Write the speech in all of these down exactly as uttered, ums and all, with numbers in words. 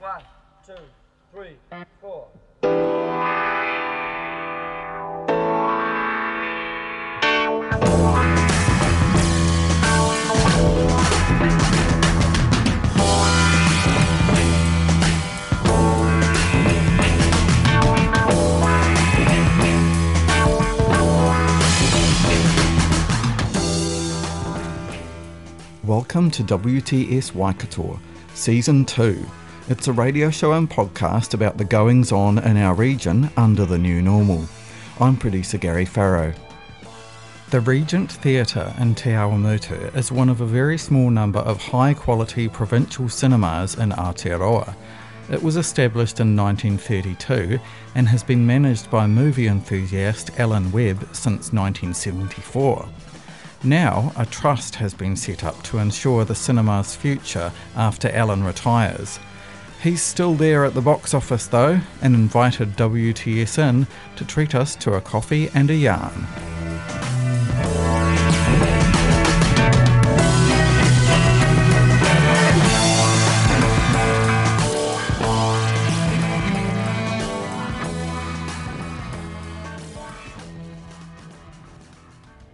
One, two, three, four. Welcome to W T S Waikato, Season two. It's a radio show and podcast about the goings-on in our region under the new normal. I'm producer Gary Farrow. The Regent Theatre in Te Awamutu is one of a very small number of high-quality provincial cinemas in Aotearoa. It was established in nineteen thirty-two and has been managed by movie enthusiast Alan Webb since nineteen seventy-four. Now, a trust has been set up to ensure the cinema's future after Alan retires. He's still there at the box office though, and invited W T S in to treat us to a coffee and a yarn.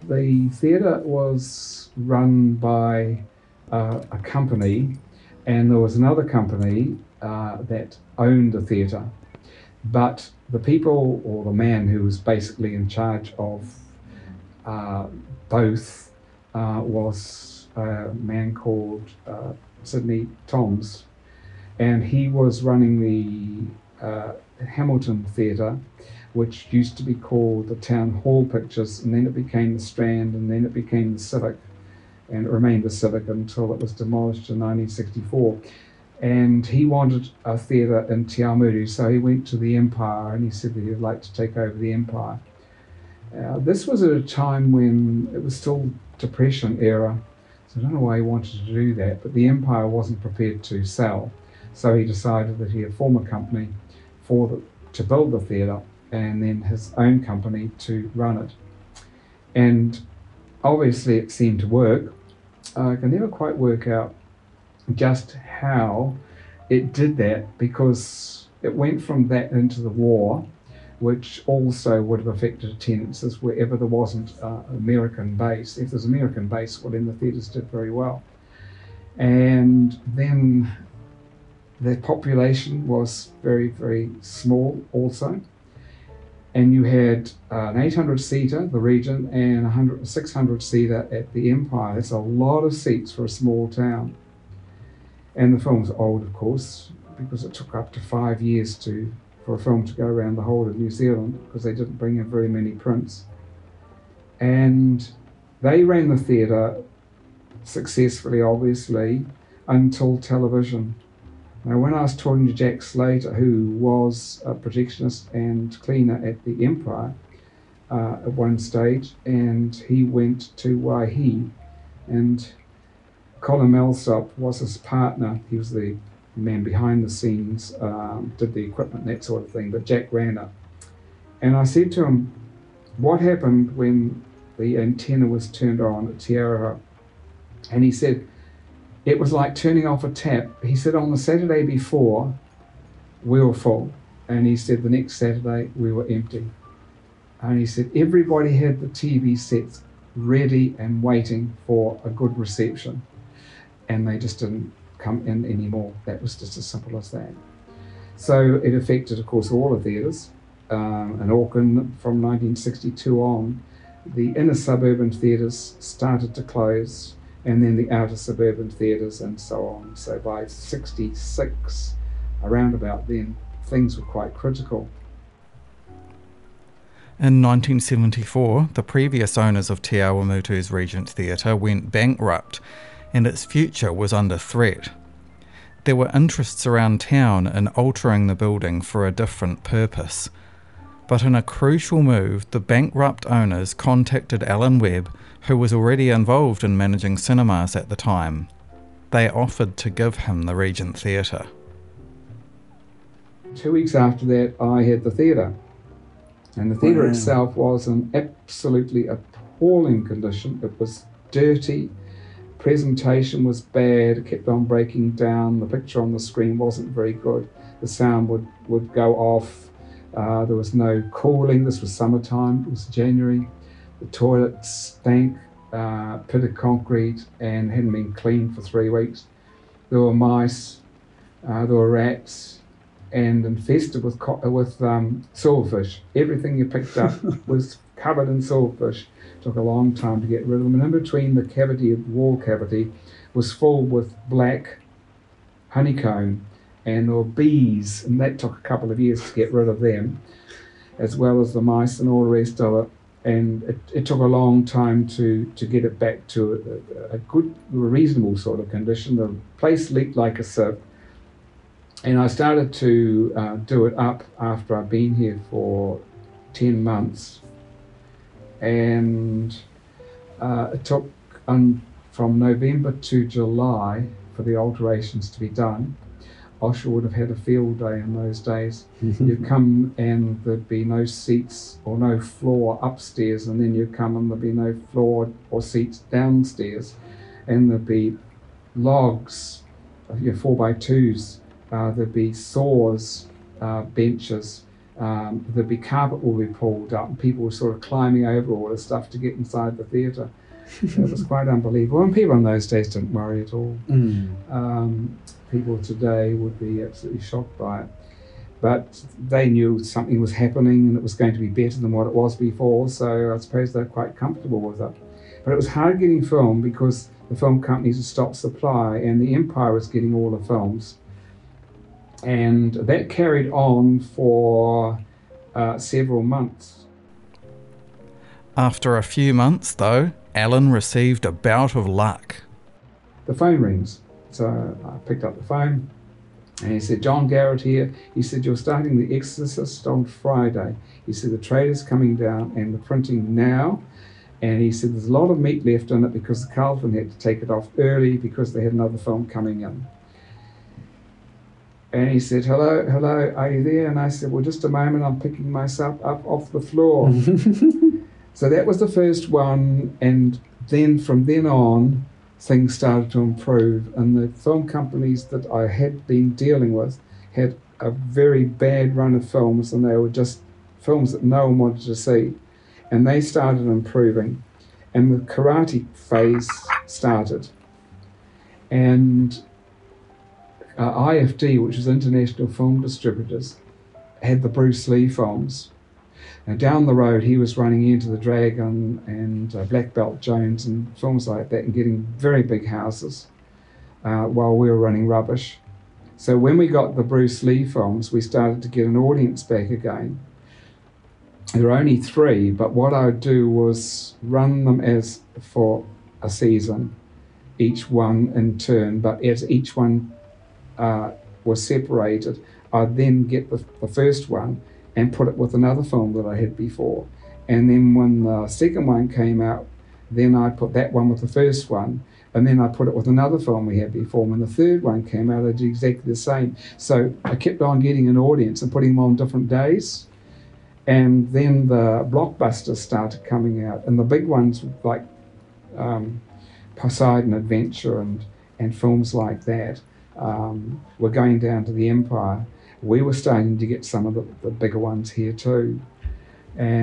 The theatre was run by uh, a company, and there was another company uh, that owned the theatre, but the people, or the man who was basically in charge of uh, both, uh, was a man called uh, Sidney Toms, and he was running the uh, Hamilton Theatre, which used to be called the Town Hall Pictures, and then it became the Strand, and then it became the Civic, and it remained the Civic until it was demolished in nineteen sixty-four. And he wanted a theatre in Te Awamutu, so he went to the Empire, and he said that he'd like to take over the Empire. Uh, this was at a time when it was still Depression era, so I don't know why he wanted to do that, but the Empire wasn't prepared to sell, so he decided that he had formed a company for the, to build the theatre, and then his own company to run it. And obviously it seemed to work. Uh, I can never quite work out just how it did that, because it went from that into the war, which also would have affected attendances wherever there wasn't uh, American base. If there's American base, well then the theatres did very well. And then the population was very, very small also. And you had uh, an eight hundred seater, the Regent, and a six hundred seater at the Empire. That's a lot of seats for a small town. And the film's old, of course, because it took up to five years to for a film to go around the whole of New Zealand, because they didn't bring in very many prints. And they ran the theatre successfully, obviously, until television. Now, when I was talking to Jack Slater, who was a projectionist and cleaner at the Empire uh, at one stage, and he went to Waihi, and Colin Melsop was his partner. He was the man behind the scenes, um, did the equipment, that sort of thing, but Jack ran it. And I said to him, what happened when the antenna was turned on at Tiaro? And he said, it was like turning off a tap. He said, on the Saturday before, we were full. And he said, the next Saturday, we were empty. And he said, everybody had the T V sets ready and waiting for a good reception. And they just didn't come in anymore. That was just as simple as that. So it affected, of course, all the theatres. Um, in Auckland, from nineteen sixty-two on, the inner suburban theatres started to close, and then the outer suburban theatres and so on. So by sixty-six, around about then, things were quite critical. In nineteen seventy-four, the previous owners of Te Awamutu's Regent Theatre went bankrupt, and its future was under threat. There were interests around town in altering the building for a different purpose. But in a crucial move, the bankrupt owners contacted Alan Webb, who was already involved in managing cinemas at the time. They offered to give him the Regent Theatre. Two weeks after that, I had the theatre. And the theatre wow. itself was in absolutely appalling condition. It was dirty. Presentation was bad. It kept on breaking down. The picture on the screen wasn't very good. The sound would, would go off. Uh, there was no cooling. This was summertime. It was January. The toilet stank, uh, pit of concrete, and hadn't been cleaned for three weeks. There were mice. Uh, there were rats. And infested with co with um, silverfish. Everything you picked up was covered in silverfish. Took a long time to get rid of them. And in between the cavity, the wall cavity, was full with black honeycomb, and there were bees, and that took a couple of years to get rid of them, as well as the mice and all the rest of it. And it, it took a long time to to get it back to a, a good, reasonable sort of condition. The place leaked like a sieve. And I started to uh, do it up after I'd been here for ten months. And uh, it took um, from November to July for the alterations to be done. Osha would have had a field day in those days. You'd come and there'd be no seats or no floor upstairs, and then you'd come and there'd be no floor or seats downstairs. And there'd be logs, your four by twos, Uh, there'd be saws, uh, benches, um, there'd be carpet will be pulled up, and people were sort of climbing over all this stuff to get inside the theatre. It was quite unbelievable, and people in those days didn't worry at all. Mm. Um, people today would be absolutely shocked by it. But they knew something was happening and it was going to be better than what it was before, so I suppose they're quite comfortable with it. But it was hard getting film because the film companies had stopped supply, and the Empire was getting all the films. And that carried on for uh, several months. After a few months, though, Alan received a bout of luck. The phone rings. So I picked up the phone and he said, "John Garrett here." He said, "You're starting The Exorcist on Friday." He said, "The trailer's coming down and the printing now." And he said, "There's a lot of meat left in it because the Carlton had to take it off early because they had another film coming in." And he said, "Hello, hello, are you there?" And I said, "Well, just a moment, I'm picking myself up off the floor." So that was the first one, and then from then on, things started to improve. And the film companies that I had been dealing with had a very bad run of films, and they were just films that no one wanted to see. And they started improving, and the karate phase started. And Uh, I F D, which is International Film Distributors, had the Bruce Lee films. Now down the road he was running Into the Dragon and uh, Black Belt Jones and films like that and getting very big houses uh, while we were running rubbish. So when we got the Bruce Lee films, we started to get an audience back again. There were only three, but what I would do was run them as for a season, each one in turn, but as each one Uh, was separated, I'd then get the, the first one and put it with another film that I had before. And then when the second one came out, then I put that one with the first one, and then I put it with another film we had before. When the third one came out, I did exactly the same. So I kept on getting an audience and putting them on different days. And then the blockbusters started coming out, and the big ones like um, Poseidon Adventure and, and films like that. Um, we're going down to the Empire. We were starting to get some of the, the bigger ones here too.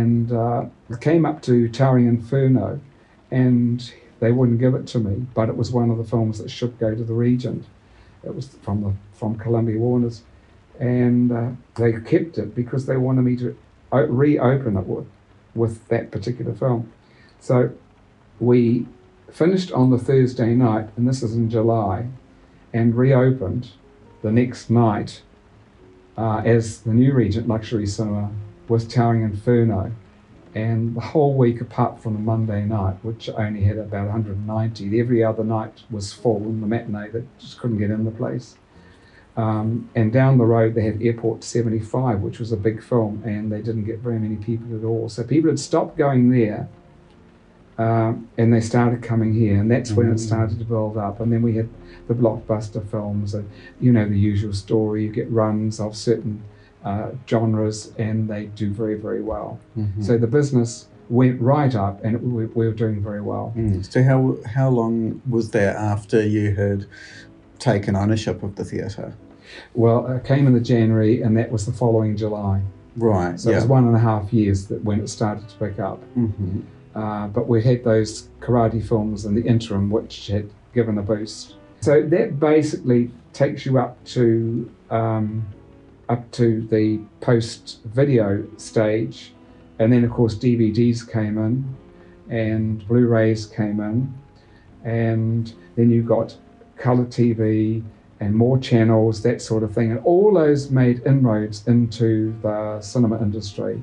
And uh, I came up to Towering Inferno and they wouldn't give it to me, but it was one of the films that should go to the Regent. It was from, the, from Columbia Warners. And uh, they kept it because they wanted me to reopen it with, with that particular film. So we finished on the Thursday night, and this is in July, and reopened the next night uh, as the new Regent Luxury Cinema was Towering Inferno. And the whole week, apart from the Monday night, which only had about one hundred ninety, every other night was full in the matinee that just couldn't get in the place. Um, and down the road, they had Airport seventy-five, which was a big film, and they didn't get very many people at all. So people had stopped going there Um, and they started coming here, and that's when mm. it started to build up. And then we had the blockbuster films, and, you know, the usual story. You get runs of certain uh, genres, and they do very, very well. Mm-hmm. So the business went right up, and we, we were doing very well. Mm. So how how long was that after you had taken ownership of the theatre? Well, it came in the January, and that was the following July. Right. So yeah. It was one and a half years that when it started to pick up. Mm-hmm. Uh, but we had those karate films in the interim, which had given a boost. So that basically takes you up to um, up to the post-video stage, and then of course D V Ds came in, and Blu-rays came in, and then you got colour T V and more channels, that sort of thing, and all those made inroads into the cinema industry.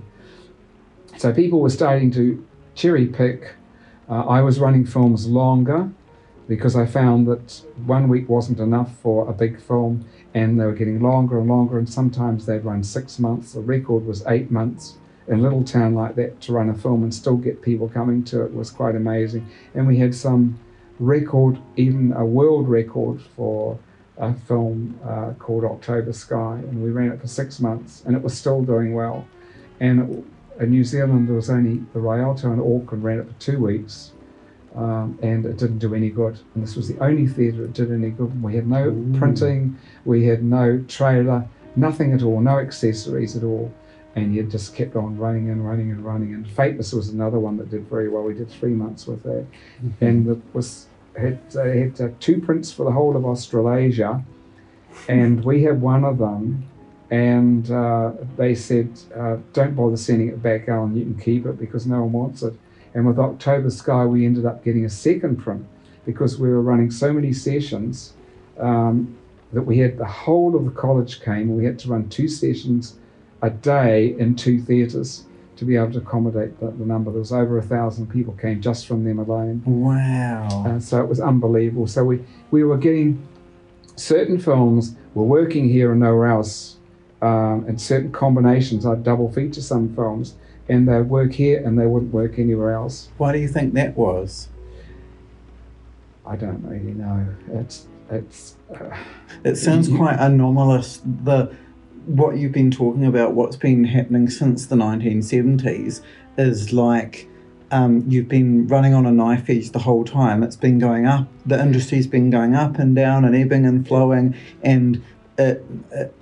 So people were starting to cherry pick. Uh, I was running films longer because I found that one week wasn't enough for a big film, and they were getting longer and longer, and sometimes they'd run six months. The record was eight months. In a little town like that, to run a film and still get people coming to it was quite amazing. And we had some record, even a world record for a film uh, called October Sky, and we ran it for six months, and it was still doing well. And it, in New Zealand, there was only the Rialto and Auckland ran it for two weeks, um, and it didn't do any good. And this was the only theatre that did any good. We had no Ooh. printing, we had no trailer, nothing at all, no accessories at all. And you just kept on running and running and running. And Fate was another one that did very well. We did three months with that. Mm-hmm. And it was, had, it had two prints for the whole of Australasia, and we had one of them. And uh, they said, uh, don't bother sending it back, Alan, you can keep it because no one wants it. And with October Sky, we ended up getting a second print because we were running so many sessions um, that we had the whole of the college came, and we had to run two sessions a day in two theatres to be able to accommodate the, the number. There was over a thousand people came just from them alone. Wow. Uh, so it was unbelievable. So we, we were getting certain films, were working here and nowhere else. Um, and certain combinations, I'd double feature some films, and they'd work here and they wouldn't work anywhere else. Why do you think that was? I don't really know. It's it's. Uh, it sounds you, quite anomalous. The what you've been talking about, what's been happening since the nineteen seventies, is like um, you've been running on a knife edge the whole time. It's been going up. The industry's been going up and down and ebbing and flowing, and it. it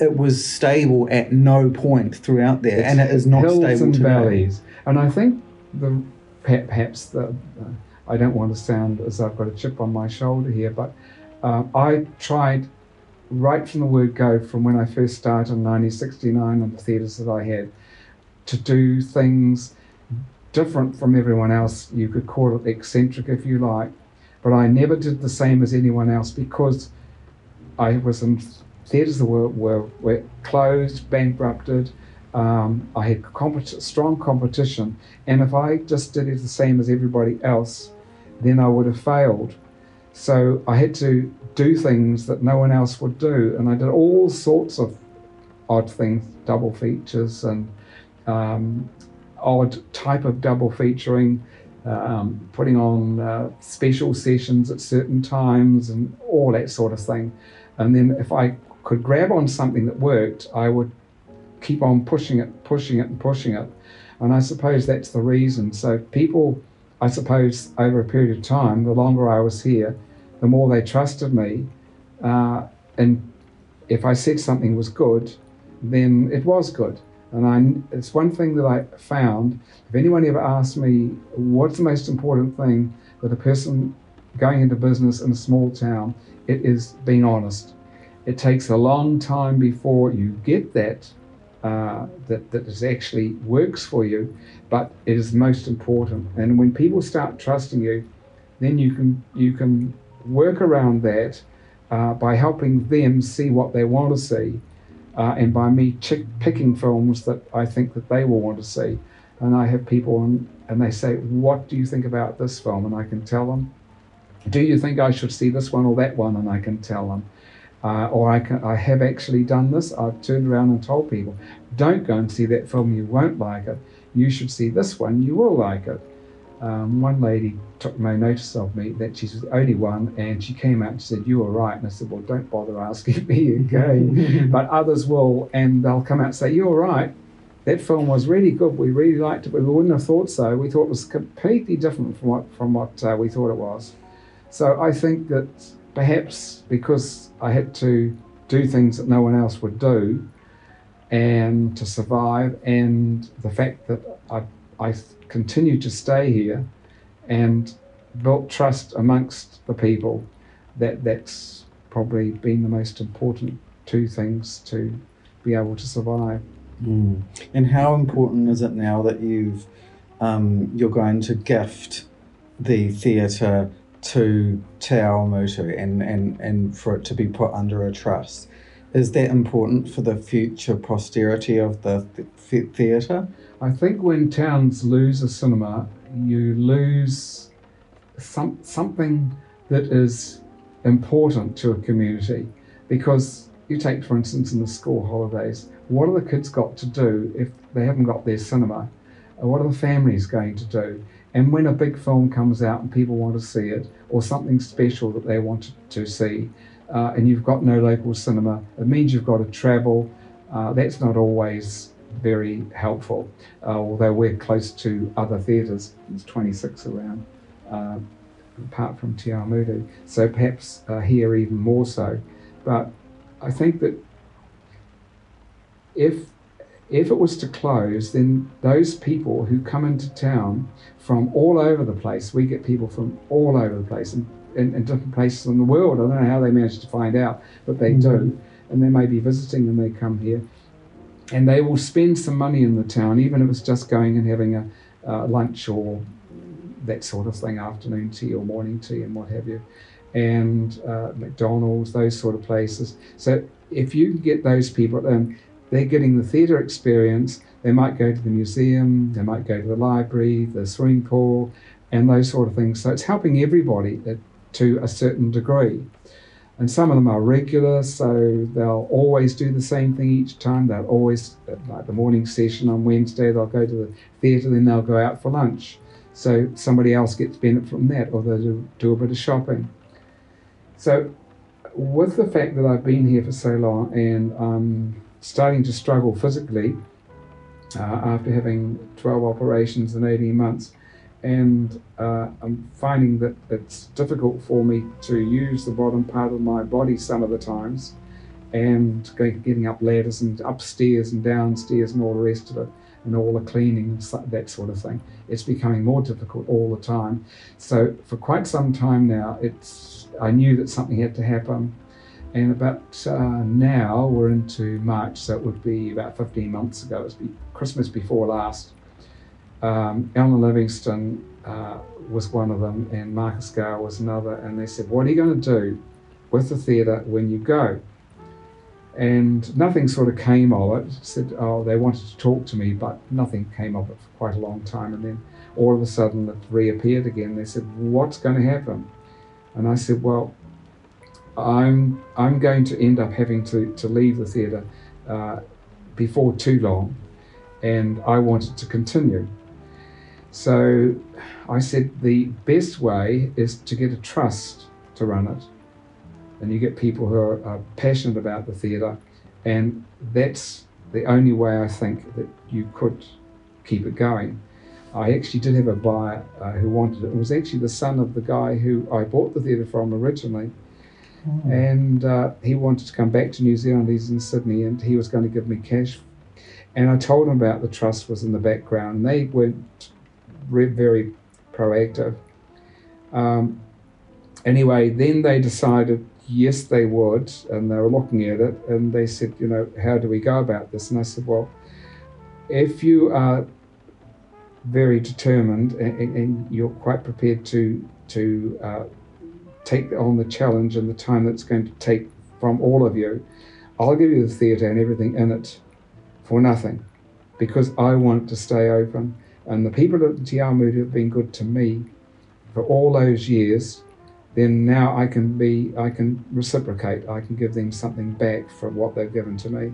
It was stable at no point throughout there, it's and it is not hills stable and valleys. And I think the perhaps the, uh, I don't want to sound as I've got a chip on my shoulder here, but uh, I tried right from the word go, from when I first started in nineteen sixty-nine on the theatres that I had, to do things different from everyone else. You could call it eccentric if you like, but I never did the same as anyone else because I was in. Theatres were, were, were closed, bankrupted. Um, I had compet- strong competition, and if I just did it the same as everybody else, then I would have failed. So I had to do things that no one else would do, and I did all sorts of odd things, double features and um, odd type of double featuring, um, putting on uh, special sessions at certain times and all that sort of thing. And then if I could grab on something that worked, I would keep on pushing it, pushing it and pushing it. And I suppose that's the reason. So people, I suppose, over a period of time, the longer I was here, the more they trusted me. Uh, and if I said something was good, then it was good. And I, it's one thing that I found, if anyone ever asked me, what's the most important thing that a person going into business in a small town, it is being honest. It takes a long time before you get that, uh, that, that is actually works for you, but it is most important. And when people start trusting you, then you can, you can work around that uh, by helping them see what they want to see, uh, and by me ch- picking films that I think that they will want to see. And I have people on, and they say, what do you think about this film? And I can tell them, do you think I should see this one or that one? And I can tell them. Uh, or I can, I have actually done this. I've turned around and told people, don't go and see that film, you won't like it. You should see this one, you will like it. um, one lady took no notice of me, that she's the only one, and she came up and she said, "You were right." And I said, "Well, don't bother asking me again." But others will, and they'll come out and say, "You were right. That film was really good. We really liked it. We wouldn't have thought so. We thought it was completely different from what, from what uh, we thought it was." So I think that perhaps because I had to do things that no one else would do, and to survive, and the fact that I, I continued to stay here and built trust amongst the people, that that's probably been the most important two things to be able to survive. Mm. And how important is it now that you've um, you're going to gift the theatre to Te Awamutu and, and, and for it to be put under a trust? Is that important for the future posterity of the th- theatre? I think when towns lose a cinema, you lose some, something that is important to a community. Because you take, for instance, in the school holidays, what have the kids got to do if they haven't got their cinema? What are the families going to do? And when a big film comes out and people want to see it, or something special that they want to see, Uh, and you've got no local cinema, it means you've got to travel. Uh, that's not always very helpful, uh, although we're close to other theatres. There's twenty-six around, uh, apart from Te Awamutu, so perhaps uh, here even more so. But I think that if, if it was to close, then those people who come into town from all over the place, we get people from all over the place, and In, in different places in the world. I don't know how they manage to find out, but they mm-hmm. do. And they may be visiting and they come here. And they will spend some money in the town, even if it's just going and having a uh, lunch or that sort of thing, afternoon tea or morning tea and what have you. And uh, McDonald's, those sort of places. So if you can get those people, um, they're getting the theatre experience. They might go to the museum, they might go to the library, the swimming pool, and those sort of things. So it's helping everybody. It, to a certain degree. And some of them are regular, so they'll always do the same thing each time. They'll always, like the morning session on Wednesday, they'll go to the theatre, then they'll go out for lunch. So somebody else gets benefit from that, or they'll do, do a bit of shopping. So with the fact that I've been here for so long and I'm starting to struggle physically uh, after having twelve operations in eighteen months, and uh, I'm finding that it's difficult for me to use the bottom part of my body some of the times, and getting up ladders and upstairs and downstairs and all the rest of it, and all the cleaning and that sort of thing. It's becoming more difficult all the time. So for quite some time now, it's I knew that something had to happen. And about uh, now, we're into March, so it would be about fifteen months ago. It was Christmas before last. Um, Ellen Livingston uh, was one of them, and Marcus Gale was another, and they said, "What are you going to do with the theatre when you go?" And nothing sort of came of it. Said, "Oh, they wanted to talk to me," but nothing came of it for quite a long time. And then all of a sudden it reappeared again. They said, "What's going to happen?" And I said, "Well, I'm I'm going to end up having to to leave the theatre uh, before too long, and I wanted to continue." So I said the best way is to get a trust to run it, and you get people who are, are passionate about the theatre, and that's the only way I think that you could keep it going. I actually did have a buyer uh, who wanted it. It was actually the son of the guy who I bought the theatre from originally, mm. and uh, he wanted to come back to New Zealand. He's in Sydney, and he was going to give me cash. And I told them about the trust was in the background, and they weren't very proactive. Um, anyway, then they decided, yes, they would, and they were looking at it, and they said, you know, how do we go about this? And I said, well, if you are very determined and, and, and you're quite prepared to, to uh, take on the challenge and the time that's going to take from all of you, I'll give you the theatre and everything in it for nothing, because I want to stay open. And the people at Te Awamutu have been good to me for all those years, then now I can be, I can reciprocate, I can give them something back for what they've given to me.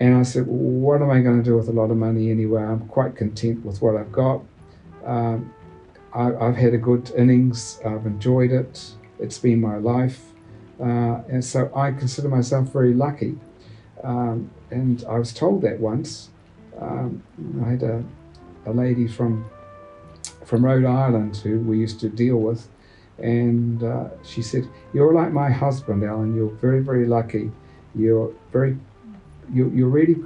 And I said, well, what am I going to do with a lot of money anyway? I'm quite content with what I've got. Um, I, I've had a good innings, I've enjoyed it, it's been my life, uh, and so I consider myself very lucky. Um, and I was told that once. Um, I had a, a lady from from Rhode Island who we used to deal with, and uh, she said, "You're like my husband, Alan. You're very, very lucky. You're very, you, you're really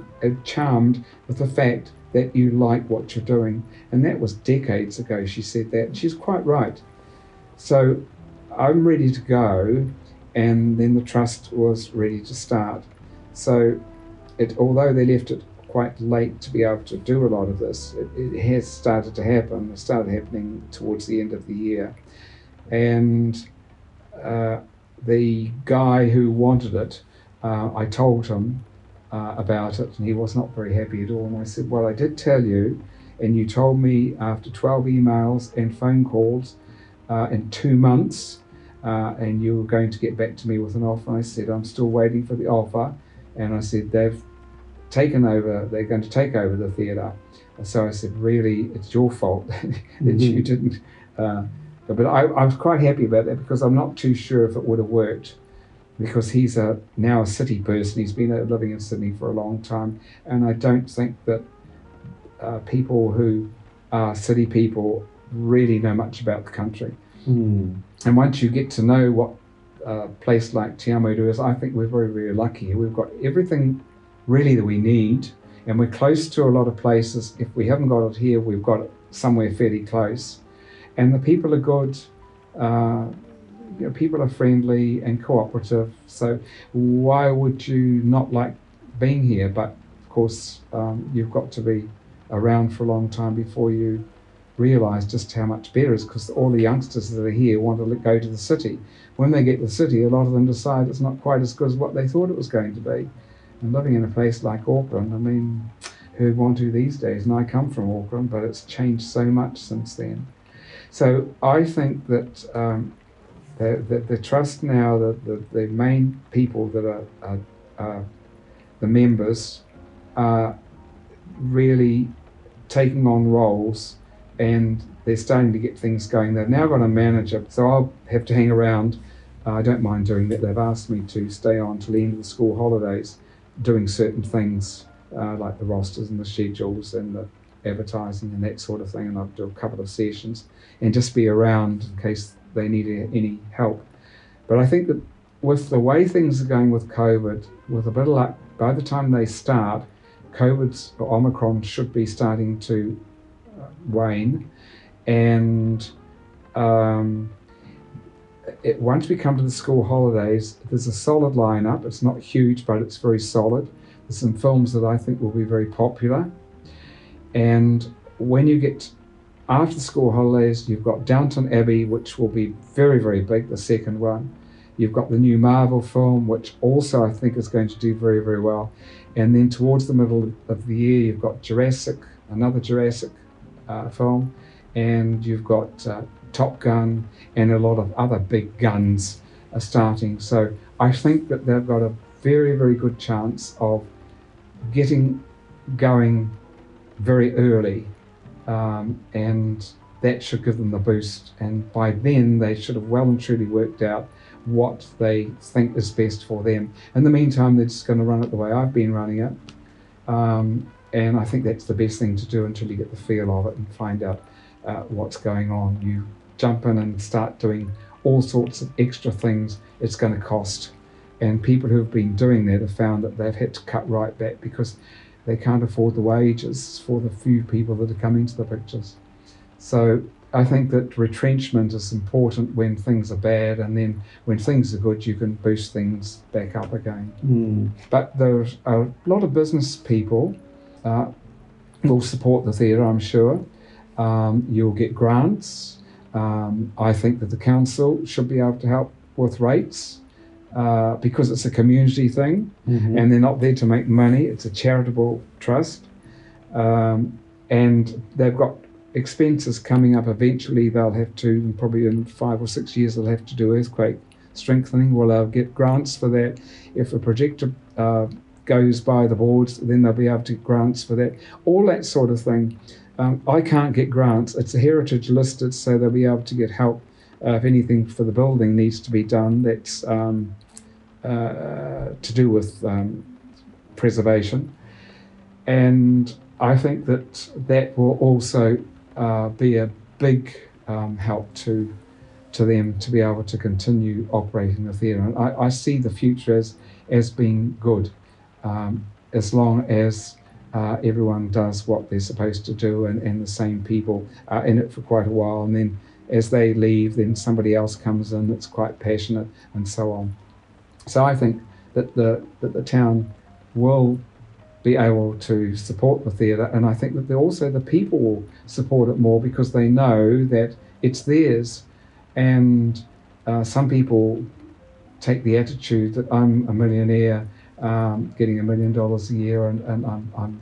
charmed with the fact that you like what you're doing." And that was decades ago. She said that. And she's quite right. So I'm ready to go, and then the trust was ready to start. So, it, although they left it quite late to be able to do a lot of this, it, it has started to happen. It started happening towards the end of the year. And uh, the guy who wanted it, uh, I told him uh, about it, and he was not very happy at all. And I said, "Well, I did tell you, and you told me after twelve emails and phone calls uh, in two months, uh, and you were going to get back to me with an offer." I said, "I'm still waiting for the offer." And I said, "They've taken over, they're going to take over the theatre." And so I said, "Really, it's your fault that mm-hmm. you didn't." Uh, but I, I was quite happy about that, because I'm not too sure if it would have worked, because he's a now a city person. He's been living in Sydney for a long time. And I don't think that uh, people who are city people really know much about the country. Mm. And once you get to know what a place like Te Awamutu is, I think we're very, very lucky. We've got everything really that we need, and we're close to a lot of places. If we haven't got it here, we've got it somewhere fairly close. And the people are good, uh, you know, people are friendly and cooperative. So why would you not like being here? But of course, um, you've got to be around for a long time before you realise just how much better it is, because all the youngsters that are here want to go to the city. When they get to the city, a lot of them decide it's not quite as good as what they thought it was going to be. And living in a place like Auckland, I mean, who'd want to these days? And I come from Auckland, but it's changed so much since then. So I think that um, the, the, the trust now, the, the, the main people that are, are, are the members, are really taking on roles, and they're starting to get things going. They've now got a manager, so I'll have to hang around. Uh, I don't mind doing that. They've asked me to stay on till the end of the school holidays, doing certain things uh, like the rosters and the schedules and the advertising and that sort of thing. And I'll do a couple of sessions and just be around in case they need any help. But I think that with the way things are going with COVID, with a bit of luck, by the time they start, COVID's or Omicron should be starting to wane, and um, it, once we come to the school holidays, there's a solid lineup. It's not huge, but it's very solid. There's some films that I think will be very popular. And when you get after the school holidays, you've got Downton Abbey, which will be very, very big, the second one. You've got the new Marvel film, which also I think is going to do very, very well. And then towards the middle of the year, you've got Jurassic, another Jurassic Uh, film, and you've got uh, Top Gun, and a lot of other big guns are starting. So I think that they've got a very, very good chance of getting going very early, um, and that should give them the boost. And by then they should have well and truly worked out what they think is best for them. In the meantime, they're just going to run it the way I've been running it. Um, And I think that's the best thing to do until you get the feel of it and find out uh, what's going on. You jump in and start doing all sorts of extra things it's going to cost. And people who've been doing that have found that they've had to cut right back because they can't afford the wages for the few people that are coming to the pictures. So I think that retrenchment is important when things are bad, and then when things are good, you can boost things back up again. Mm. But there's a lot of business people Uh, will support the theatre, I'm sure. Um, you'll get grants. Um, I think that the council should be able to help with rates uh, because it's a community thing, mm-hmm. and they're not there to make money. It's a charitable trust. Um, and they've got expenses coming up. Eventually they'll have to, probably in five or six years, they'll have to do earthquake strengthening. Well, they'll get grants for that. If a projector uh, goes by the boards, then they'll be able to get grants for that, all that sort of thing. Um, I can't get grants. It's a heritage listed, so they'll be able to get help uh, if anything for the building needs to be done that's um, uh, to do with um, preservation. And I think that that will also uh, be a big um, help to to them to be able to continue operating the theatre. And I, I see the future as, as being good, um, as long as uh, everyone does what they're supposed to do, and, and the same people are in it for quite a while, and then as they leave, then somebody else comes in that's quite passionate, and so on. So I think that the, that the town will be able to support the theatre, and I think that also the people will support it more because they know that it's theirs. And uh, some people take the attitude that I'm a millionaire, um, getting a million dollars a year, and, and I'm, I'm,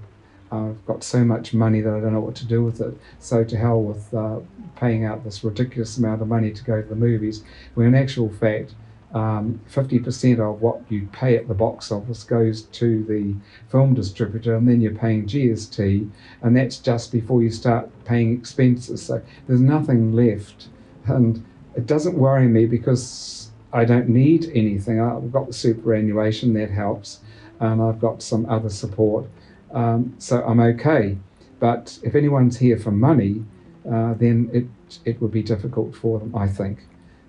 I've got so much money that I don't know what to do with it, so to hell with uh, paying out this ridiculous amount of money to go to the movies, when in actual fact um, fifty percent of what you pay at the box office goes to the film distributor, and then you're paying G S T, and that's just before you start paying expenses, so there's nothing left. And it doesn't worry me because I don't need anything. I've got the superannuation, that helps, and I've got some other support, um, so I'm okay. But if anyone's here for money, uh, then it, it would be difficult for them, I think.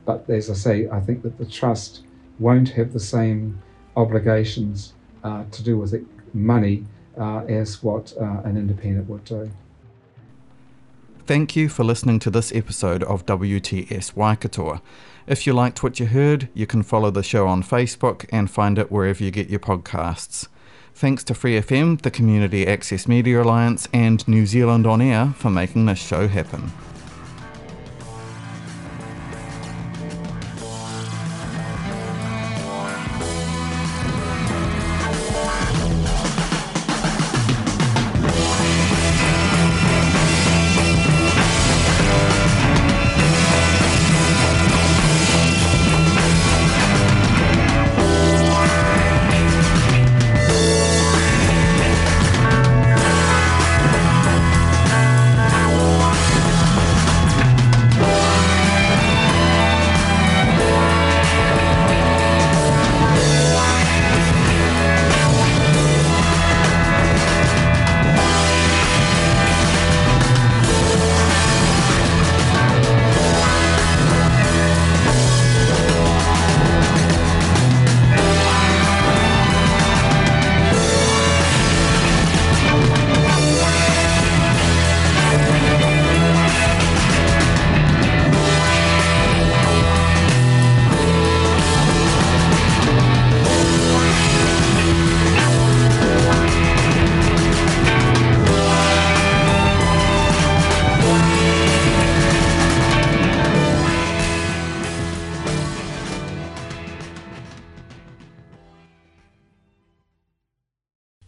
But as I say, I think that the trust won't have the same obligations uh, to do with it, money uh, as what uh, an independent would do. Thank you for listening to this episode of W T S Waikato. If you liked what you heard, you can follow the show on Facebook and find it wherever you get your podcasts. Thanks to Free F M, the Community Access Media Alliance, and New Zealand On Air for making this show happen.